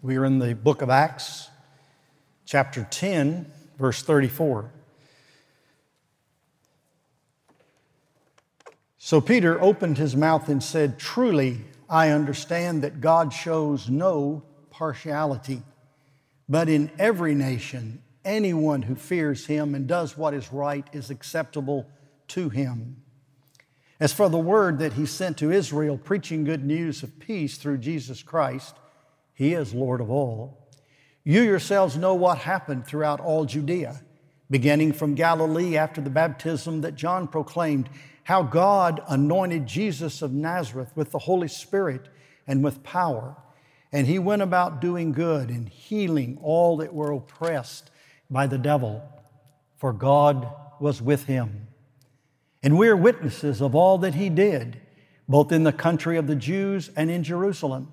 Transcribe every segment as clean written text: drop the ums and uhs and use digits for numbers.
We are in the book of Acts, chapter 10, verse 34. So Peter opened his mouth and said, "Truly, I understand that God shows no partiality, but in every nation, anyone who fears Him and does what is right is acceptable to Him. As for the word that He sent to Israel, preaching good news of peace through Jesus Christ, He is Lord of all. You yourselves know what happened throughout all Judea, beginning from Galilee after the baptism that John proclaimed, how God anointed Jesus of Nazareth with the Holy Spirit and with power. And He went about doing good and healing all that were oppressed by the devil, for God was with Him. And we are witnesses of all that He did, both in the country of the Jews and in Jerusalem.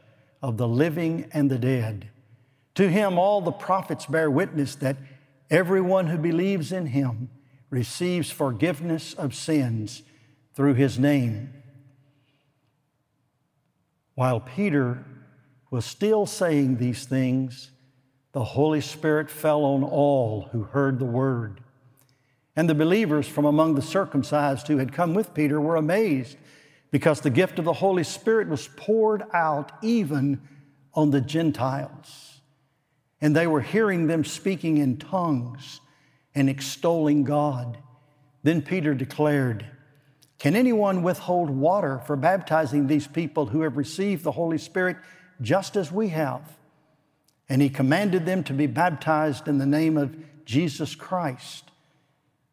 of the living and the dead. To Him all the prophets bear witness that everyone who believes in Him receives forgiveness of sins through His name." While Peter was still saying these things, the Holy Spirit fell on all who heard the word. And the believers from among the circumcised who had come with Peter were amazed, because the gift of the Holy Spirit was poured out even on the Gentiles. And they were hearing them speaking in tongues and extolling God. Then Peter declared, "Can anyone withhold water for baptizing these people who have received the Holy Spirit just as we have?" And he commanded them to be baptized in the name of Jesus Christ.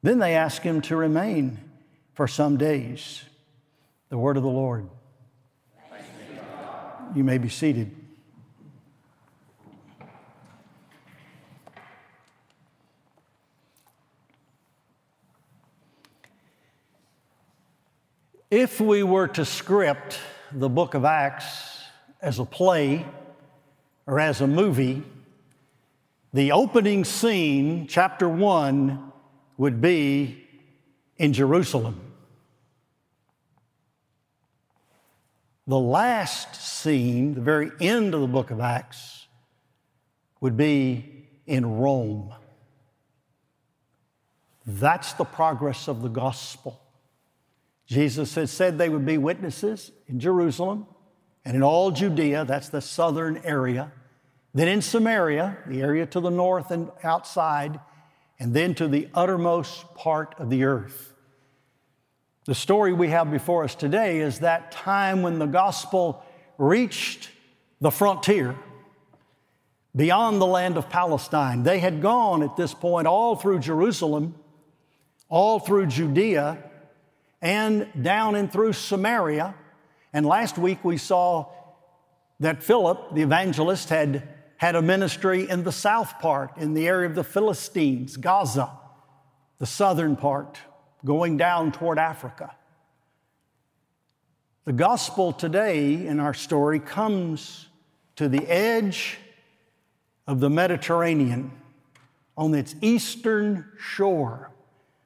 Then they asked him to remain for some days. The word of the Lord. Thanks be to God. You may be seated. If we were to script the book of Acts as a play or as a movie, the opening scene, chapter 1, would be in Jerusalem. The last scene, the very end of the book of Acts, would be in Rome. That's the progress of the gospel. Jesus had said they would be witnesses in Jerusalem and in all Judea, that's the southern area, then in Samaria, the area to the north and outside, and then to the uttermost part of the earth. The story we have before us today is that time when the gospel reached the frontier beyond the land of Palestine. They had gone at this point all through Jerusalem, all through Judea, and down and through Samaria. And last week we saw that Philip, the evangelist, had a ministry in the south part, in the area of the Philistines, Gaza, the southern part, going down toward Africa. The gospel today in our story comes to the edge of the Mediterranean, on its eastern shore,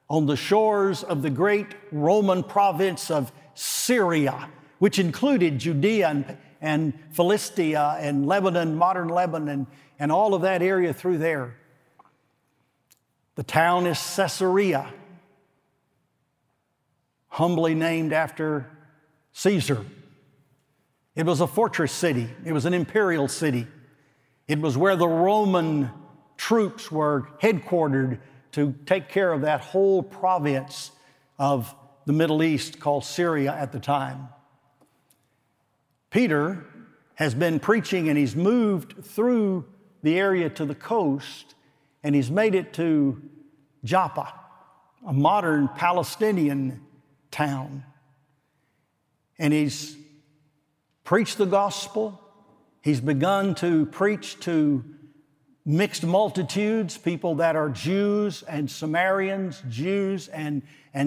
on the shores of the great Roman province of Syria, which included Judea and Philistia and Lebanon, modern Lebanon, and all of that area through there. The town is Caesarea, humbly named after Caesar. It was a fortress city. It was an imperial city. It was where the Roman troops were headquartered to take care of that whole province of the Middle East called Syria at the time. Peter has been preaching and he's moved through the area to the coast and he's made it to Joppa, a modern Palestinian town. And he's preached the gospel. He's begun to preach to mixed multitudes, people that are Jews and Samaritans, Jews and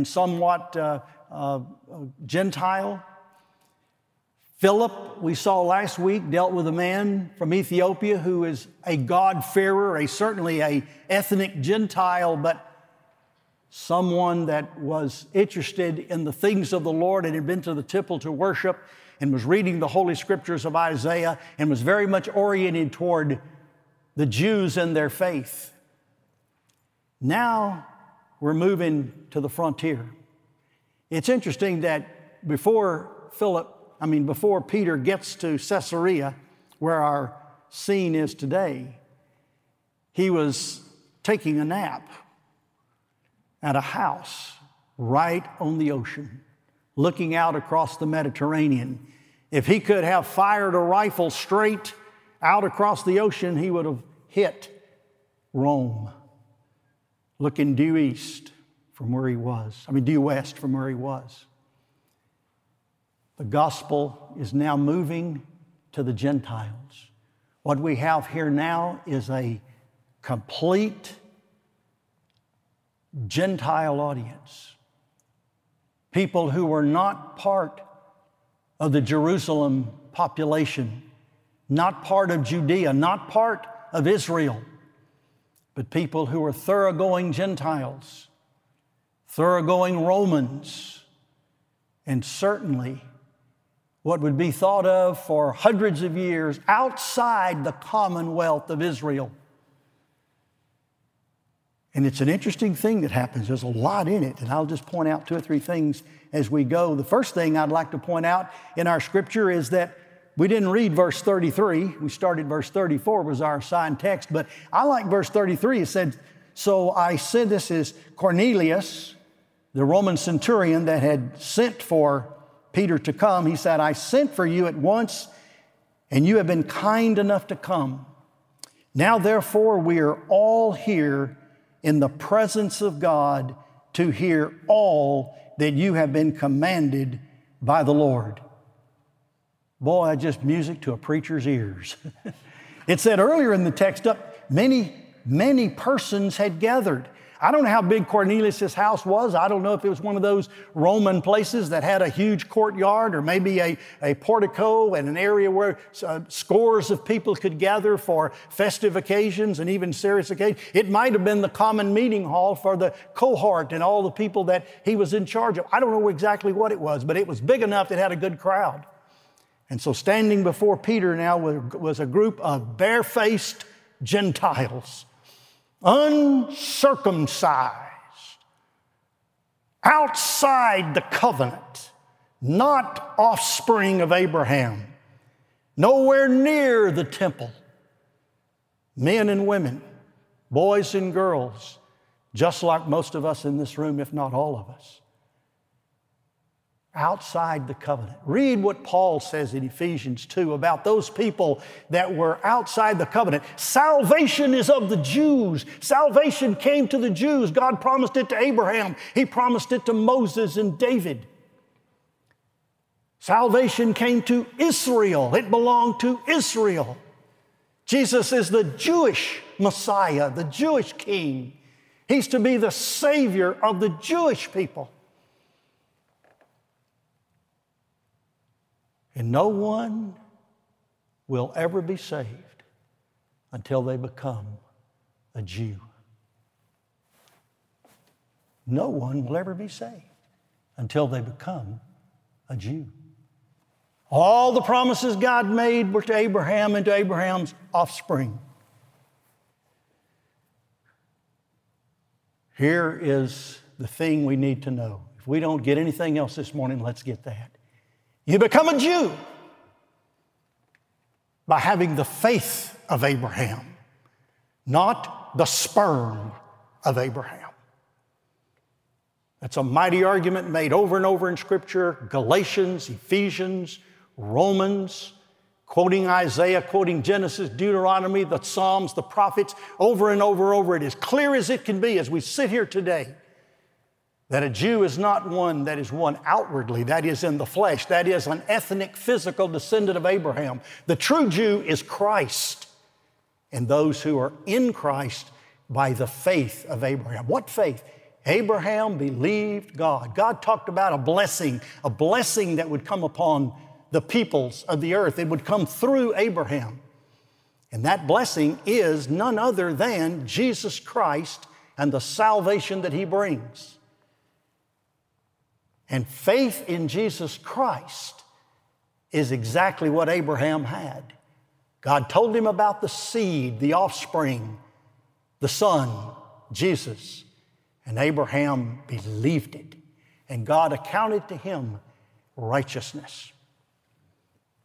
somewhat Gentile. Philip, we saw last week, dealt with a man from Ethiopia who is a God-fearer, certainly a ethnic Gentile, but someone that was interested in the things of the Lord and had been to the temple to worship and was reading the Holy Scriptures of Isaiah and was very much oriented toward the Jews and their faith. Now we're moving to the frontier. It's interesting that before Peter gets to Caesarea, where our scene is today, he was taking a nap at a house right on the ocean, looking out across the Mediterranean. If he could have fired a rifle straight out across the ocean, he would have hit Rome, looking due west from where he was. The gospel is now moving to the Gentiles. What we have here now is a complete Gentile audience. People who were not part of the Jerusalem population, not part of Judea, not part of Israel, but people who were thoroughgoing Gentiles, thoroughgoing Romans, and certainly what would be thought of for hundreds of years outside the commonwealth of Israel. And it's an interesting thing that happens. There's a lot in it, and I'll just point out two or three things as we go. The first thing I'd like to point out in our scripture is that we didn't read verse 33. We started verse 34 was our assigned text, but I like verse 33. It said, so I said, this is Cornelius, the Roman centurion that had sent for Peter to come. He said, I sent for you at once, and you have been kind enough to come. Now, therefore, we are all here in the presence of God to hear all that you have been commanded by the Lord. Boy, that's just music to a preacher's ears. It said earlier in the text, many, many persons had gathered. I don't know how big Cornelius' house was. I don't know if it was one of those Roman places that had a huge courtyard or maybe a portico and an area where scores of people could gather for festive occasions and even serious occasions. It might have been the common meeting hall for the cohort and all the people that he was in charge of. I don't know exactly what it was, but it was big enough that it had a good crowd. And so standing before Peter now was a group of barefaced Gentiles, uncircumcised, outside the covenant, not offspring of Abraham, nowhere near the temple, men and women, boys and girls, just like most of us in this room, if not all of us, outside the covenant. Read what Paul says in Ephesians 2 about those people that were outside the covenant. Salvation is of the Jews. Salvation came to the Jews. God promised it to Abraham. He promised it to Moses and David. Salvation came to Israel. It belonged to Israel. Jesus is the Jewish Messiah, the Jewish King. He's to be the Savior of the Jewish people. And no one will ever be saved until they become a Jew. No one will ever be saved until they become a Jew. All the promises God made were to Abraham and to Abraham's offspring. Here is the thing we need to know. If we don't get anything else this morning, let's get that. You become a Jew by having the faith of Abraham, not the sperm of Abraham. That's a mighty argument made over and over in Scripture. Galatians, Ephesians, Romans, quoting Isaiah, quoting Genesis, Deuteronomy, the Psalms, the prophets, over and over and over. It is clear as it can be as we sit here today that a Jew is not one that is one outwardly, that is in the flesh, that is an ethnic, physical descendant of Abraham. The true Jew is Christ. and those who are in Christ by the faith of Abraham. What faith? Abraham believed God. God talked about a blessing that would come upon the peoples of the earth. It would come through Abraham. And that blessing is none other than Jesus Christ and the salvation that He brings. And faith in Jesus Christ is exactly what Abraham had. God told him about the seed, the offspring, the Son, Jesus. And Abraham believed it. And God accounted to him righteousness.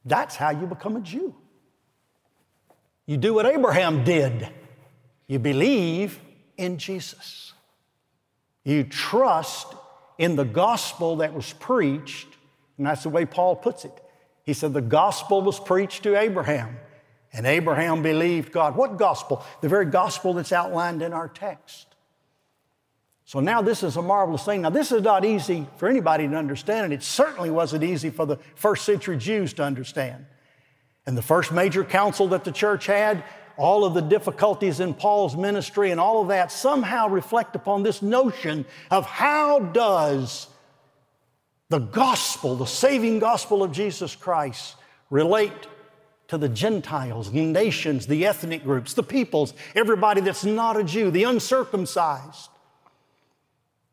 That's how you become a Jew. You do what Abraham did. You believe in Jesus. You trust in the gospel that was preached, and that's the way Paul puts it. He said the gospel was preached to Abraham, and Abraham believed God. What gospel? The very gospel that's outlined in our text. So now this is a marvelous thing. Now this is not easy for anybody to understand, and it certainly wasn't easy for the first century Jews to understand. And the first major council that the church had, all of the difficulties in Paul's ministry and all of that somehow reflect upon this notion of how does the gospel, the saving gospel of Jesus Christ, relate to the Gentiles, the nations, the ethnic groups, the peoples, everybody that's not a Jew, the uncircumcised.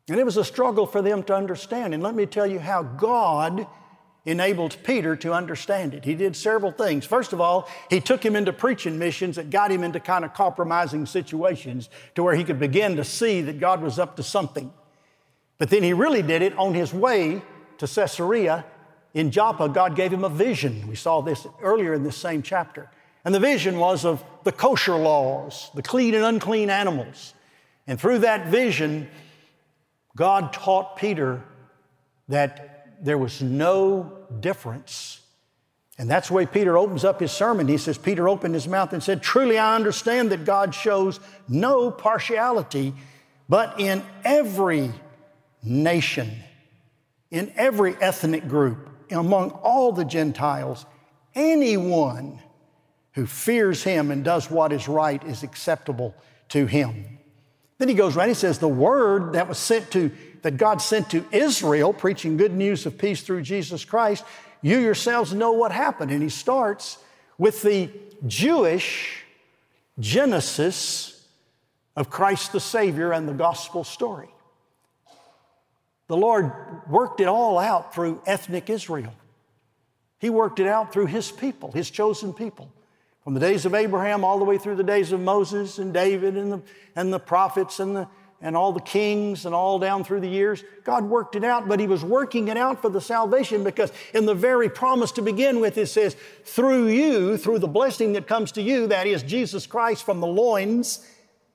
And it was a struggle for them to understand. And let me tell you how God enabled Peter to understand it. He did several things. First of all, he took him into preaching missions that got him into kind of compromising situations to where he could begin to see that God was up to something. But then he really did it on his way to Caesarea in Joppa. God gave him a vision. We saw this earlier in this same chapter. And the vision was of the kosher laws, the clean and unclean animals. And through that vision, God taught Peter that there was no difference. And that's the way Peter opens up his sermon. He says, Peter opened his mouth and said, "Truly I understand that God shows no partiality, but in every nation, in every ethnic group, among all the Gentiles, anyone who fears Him and does what is right is acceptable to Him." Then he goes around, he says, the word that was sent to, that God sent to Israel, preaching good news of peace through Jesus Christ, you yourselves know what happened. And he starts with the Jewish genesis of Christ the Savior and the gospel story. The Lord worked it all out through ethnic Israel. He worked it out through His people, His chosen people. From the days of Abraham all the way through the days of Moses and David and the prophets and all the kings and all down through the years. God worked it out, but He was working it out for the salvation, because in the very promise to begin with, it says, through you, through the blessing that comes to you, that is Jesus Christ from the loins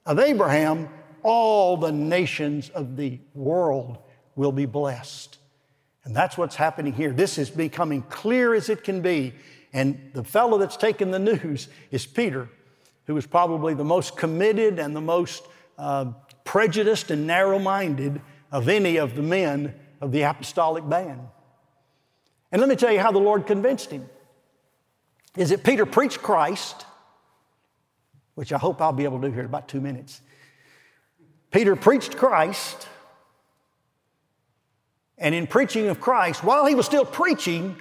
of Abraham, all the nations of the world will be blessed. And that's what's happening here. This is becoming clear as it can be. And the fellow that's taking the news is Peter, who was probably the most committed and the most prejudiced and narrow-minded of any of the men of the apostolic band. And let me tell you how the Lord convinced him. Is that Peter preached Christ, which I hope I'll be able to do here in about 2 minutes. Peter preached Christ, and in preaching of Christ, while he was still preaching,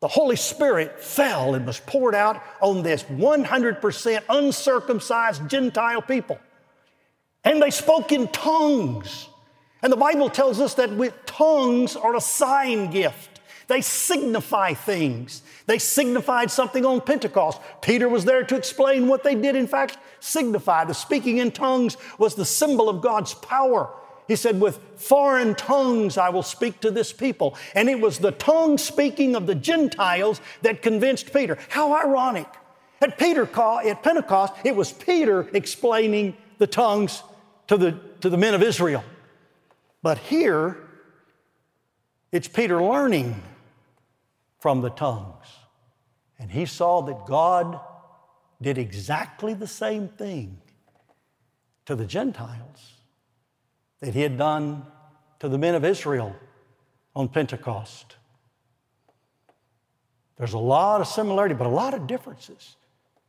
the Holy Spirit fell and was poured out on this 100% uncircumcised Gentile people. And they spoke in tongues. And the Bible tells us that with tongues are a sign gift. They signify things. They signified something on Pentecost. Peter was there to explain what they did, in fact, signify. The speaking in tongues was the symbol of God's power. He said, with foreign tongues I will speak to this people. And it was the tongue speaking of the Gentiles that convinced Peter. How ironic. At Pentecost, it was Peter explaining the tongues to the men of Israel. But here, it's Peter learning from the tongues. And he saw that God did exactly the same thing to the Gentiles that He had done to the men of Israel on Pentecost. There's a lot of similarity, but a lot of differences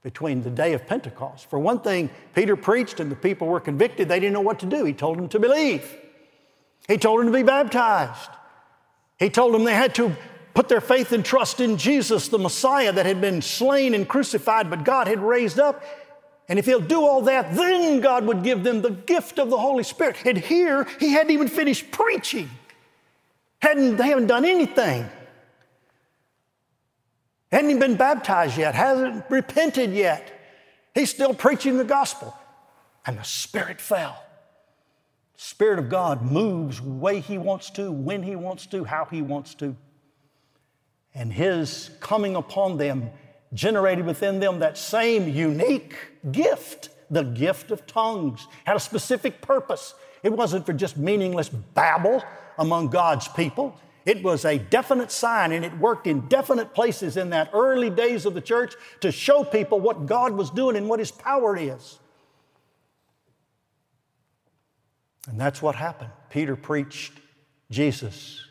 between the day of Pentecost. For one thing, Peter preached and the people were convicted. They didn't know what to do. He told them to believe. He told them to be baptized. He told them they had to put their faith and trust in Jesus, the Messiah that had been slain and crucified, but God had raised up. And if he'll do all that, then God would give them the gift of the Holy Spirit. And here, he hadn't even finished preaching. They haven't done anything. Hadn't even been baptized yet, hasn't repented yet. He's still preaching the gospel. And the Spirit fell. The Spirit of God moves the way he wants to, when he wants to, how he wants to. And his coming upon them generated within them that same unique gift, the gift of tongues, had a specific purpose. It wasn't for just meaningless babble among God's people. It was a definite sign, and it worked in definite places in that early days of the church to show people what God was doing and what his power is. And that's what happened. Peter preached Jesus.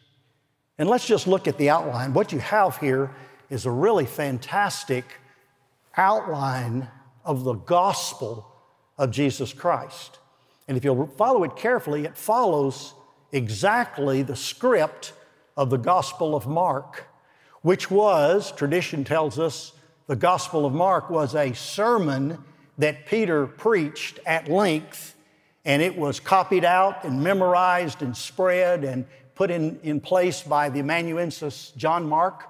And let's just look at the outline. What you have here is a really fantastic outline of the gospel of Jesus Christ. And if you'll follow it carefully, it follows exactly the script of the Gospel of Mark, which was, tradition tells us, the Gospel of Mark was a sermon that Peter preached at length, and it was copied out and memorized and spread and put in place by the amanuensis John Mark.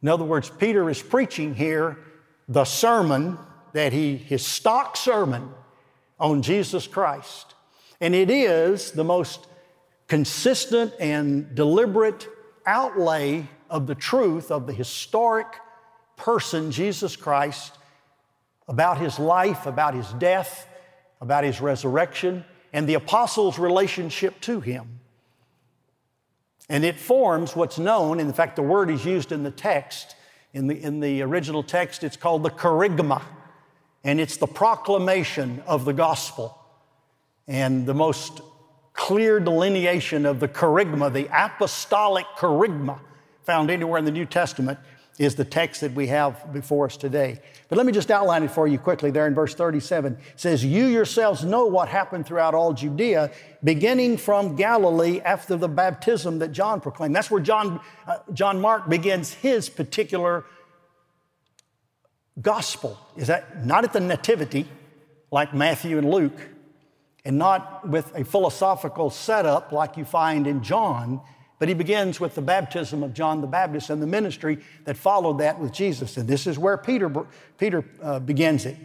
In other words, Peter is preaching here the sermon that his stock sermon on Jesus Christ. And it is the most consistent and deliberate outlay of the truth of the historic person, Jesus Christ, about his life, about his death, about his resurrection, and the apostles' relationship to him. And it forms what's known, in fact, the word is used in the text. In the original text, it's called the kerygma, and it's the proclamation of the gospel. And the most clear delineation of the kerygma, the apostolic kerygma found anywhere in the New Testament, is the text that we have before us today. But let me just outline it for you quickly there in verse 37. It says, "You yourselves know what happened throughout all Judea, beginning from Galilee after the baptism that John proclaimed." That's where John Mark begins his particular gospel. Is that not at the nativity like Matthew and Luke, and not with a philosophical setup like you find in John, but he begins with the baptism of John the Baptist and the ministry that followed that with Jesus. And this is where Peter begins it.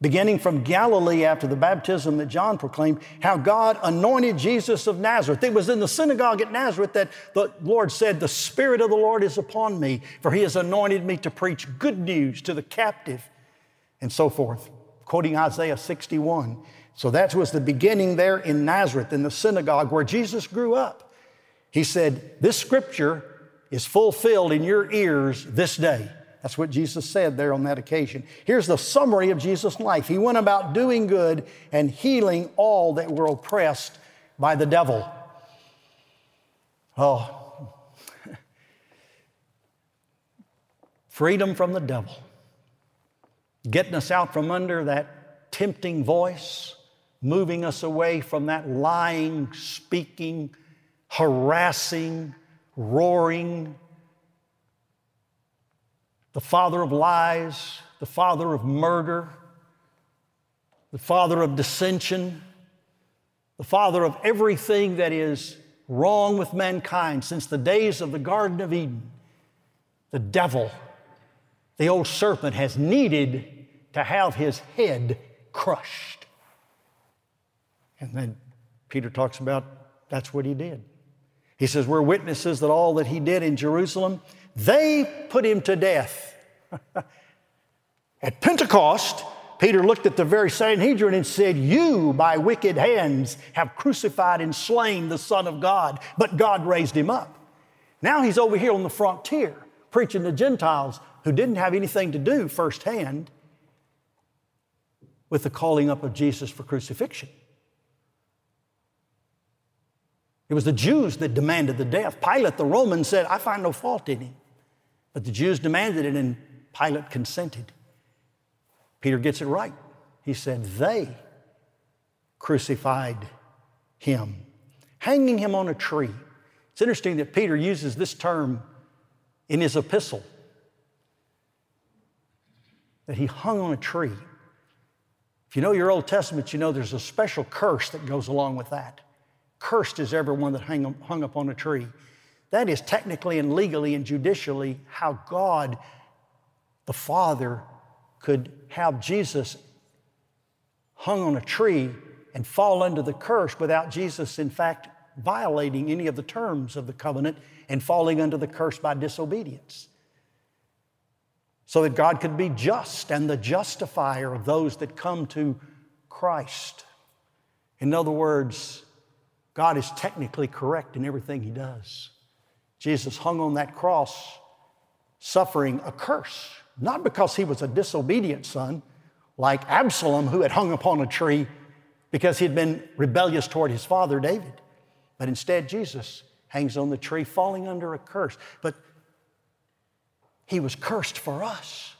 "Beginning from Galilee after the baptism that John proclaimed, how God anointed Jesus of Nazareth." It was in the synagogue at Nazareth that the Lord said, "The Spirit of the Lord is upon me, for he has anointed me to preach good news to the captive," and so forth, quoting Isaiah 61. So that was the beginning there in Nazareth, in the synagogue where Jesus grew up. He said, "This scripture is fulfilled in your ears this day." That's what Jesus said there on that occasion. Here's the summary of Jesus' life. "He went about doing good and healing all that were oppressed by the devil." Oh, freedom from the devil. Getting us out from under that tempting voice, moving us away from that lying, speaking, harassing, roaring, the father of lies, the father of murder, the father of dissension, the father of everything that is wrong with mankind since the days of the Garden of Eden. The devil, the old serpent, has needed to have his head crushed. And then Peter talks about that's what he did. He says, "We're witnesses that all that he did in Jerusalem, they put him to death." At Pentecost, Peter looked at the very Sanhedrin and said, "You by wicked hands have crucified and slain the Son of God, but God raised him up." Now he's over here on the frontier preaching to Gentiles who didn't have anything to do firsthand with the calling up of Jesus for crucifixion. It was the Jews that demanded the death. Pilate, the Roman, said, "I find no fault in him." But the Jews demanded it, and Pilate consented. Peter gets it right. He said, they crucified him, hanging him on a tree. It's interesting that Peter uses this term in his epistle, that he hung on a tree. If you know your Old Testament, you know there's a special curse that goes along with that. Cursed is everyone that hung upon a tree. That is technically and legally and judicially how God the Father could have Jesus hung on a tree and fall under the curse without Jesus, in fact, violating any of the terms of the covenant and falling under the curse by disobedience, so that God could be just and the justifier of those that come to Christ. In other words, God is technically correct in everything He does. Jesus hung on that cross suffering a curse, not because He was a disobedient son like Absalom, who had hung upon a tree because he had been rebellious toward his father David. But instead, Jesus hangs on the tree, falling under a curse. But He was cursed for us.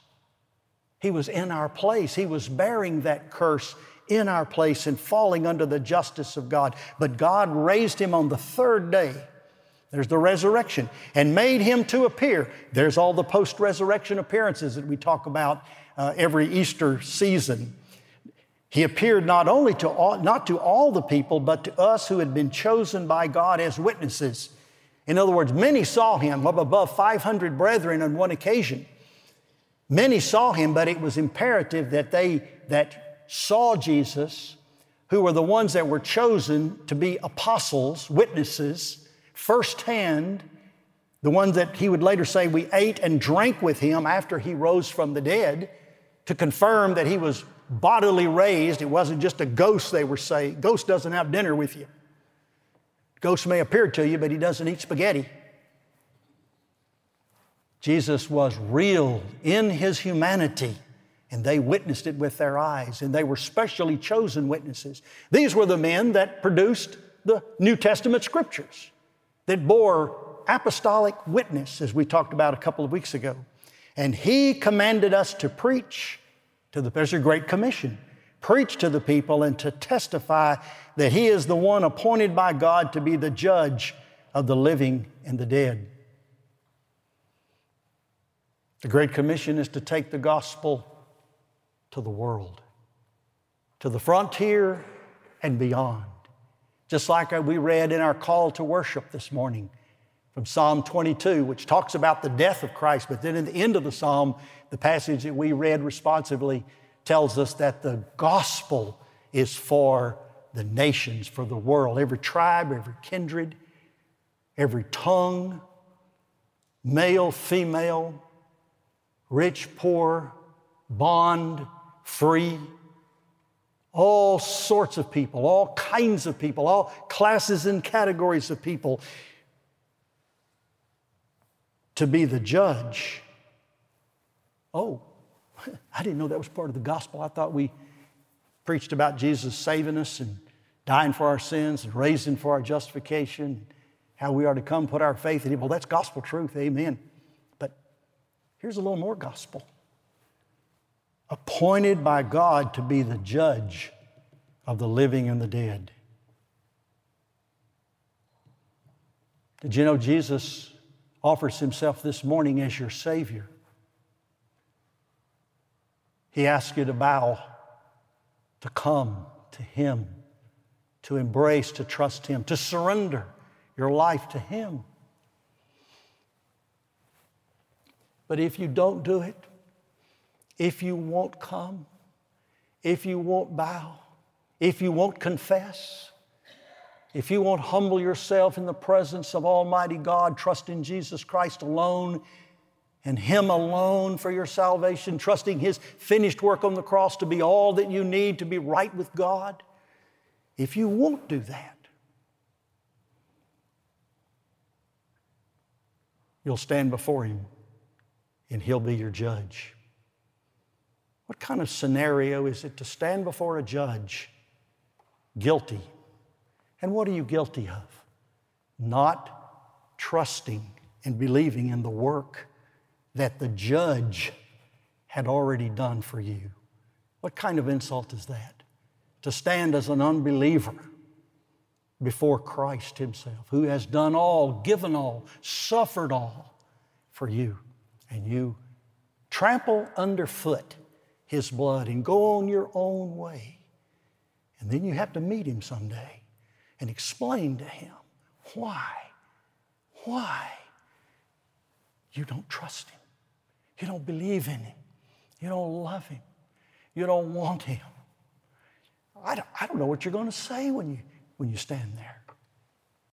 He was in our place. He was bearing that curse in our place and falling under the justice of God. But God raised Him on the third day. There's the resurrection, and made Him to appear. There's all the post-resurrection appearances that we talk about every Easter season. He appeared not only to all, not to all the people, but to us who had been chosen by God as witnesses. In other words, many saw Him, of above 500 brethren on one occasion. Many saw Him, but it was imperative that they that saw Jesus, who were the ones that were chosen to be apostles, witnesses, firsthand, the ones that He would later say, we ate and drank with Him after He rose from the dead, to confirm that He was bodily raised. It wasn't just a ghost, they were saying. Ghost doesn't have dinner with you. Ghost may appear to you, but he doesn't eat spaghetti. Jesus was real in His humanity, and they witnessed it with their eyes, and they were specially chosen witnesses. These were the men that produced the New Testament scriptures that bore apostolic witness, as we talked about a couple of weeks ago. And He commanded us to preach to the— there's your Great Commission. Preach to the people and to testify that He is the one appointed by God to be the judge of the living and the dead. The Great Commission is to take the gospel to the world, to the frontier and beyond. Just like we read in our call to worship this morning from Psalm 22, which talks about the death of Christ, but then at the end of the Psalm, the passage that we read responsively tells us that the gospel is for the nations, for the world. Every tribe, every kindred, every tongue, male, female, rich, poor, bond, free, all sorts of people, all kinds of people, all classes and categories of people, to be the judge. Oh, I didn't know that was part of the gospel. I thought we preached about Jesus saving us and dying for our sins and raising for our justification, how we are to come put our faith in Him. Well, that's gospel truth, amen. But here's a little more gospel. Appointed by God to be the judge of the living and the dead. Did you know Jesus offers Himself this morning as your Savior? He asks you to bow, to come to Him, to embrace, to trust Him, to surrender your life to Him. But if you don't do it, if you won't come, if you won't bow, if you won't confess, if you won't humble yourself in the presence of Almighty God, trust in Jesus Christ alone, and Him alone for your salvation, trusting His finished work on the cross to be all that you need to be right with God. If you won't do that, you'll stand before Him and He'll be your judge. What kind of scenario is it to stand before a judge guilty? And what are you guilty of? Not trusting and believing in the work that the judge had already done for you. What kind of insult is that? To stand as an unbeliever before Christ Himself, who has done all, given all, suffered all for you, and you trample underfoot His blood and go on your own way. And then you have to meet Him someday and explain to Him why you don't trust Him, you don't believe in Him, you don't love Him, you don't want Him. I don't know what you're going to say when you stand there.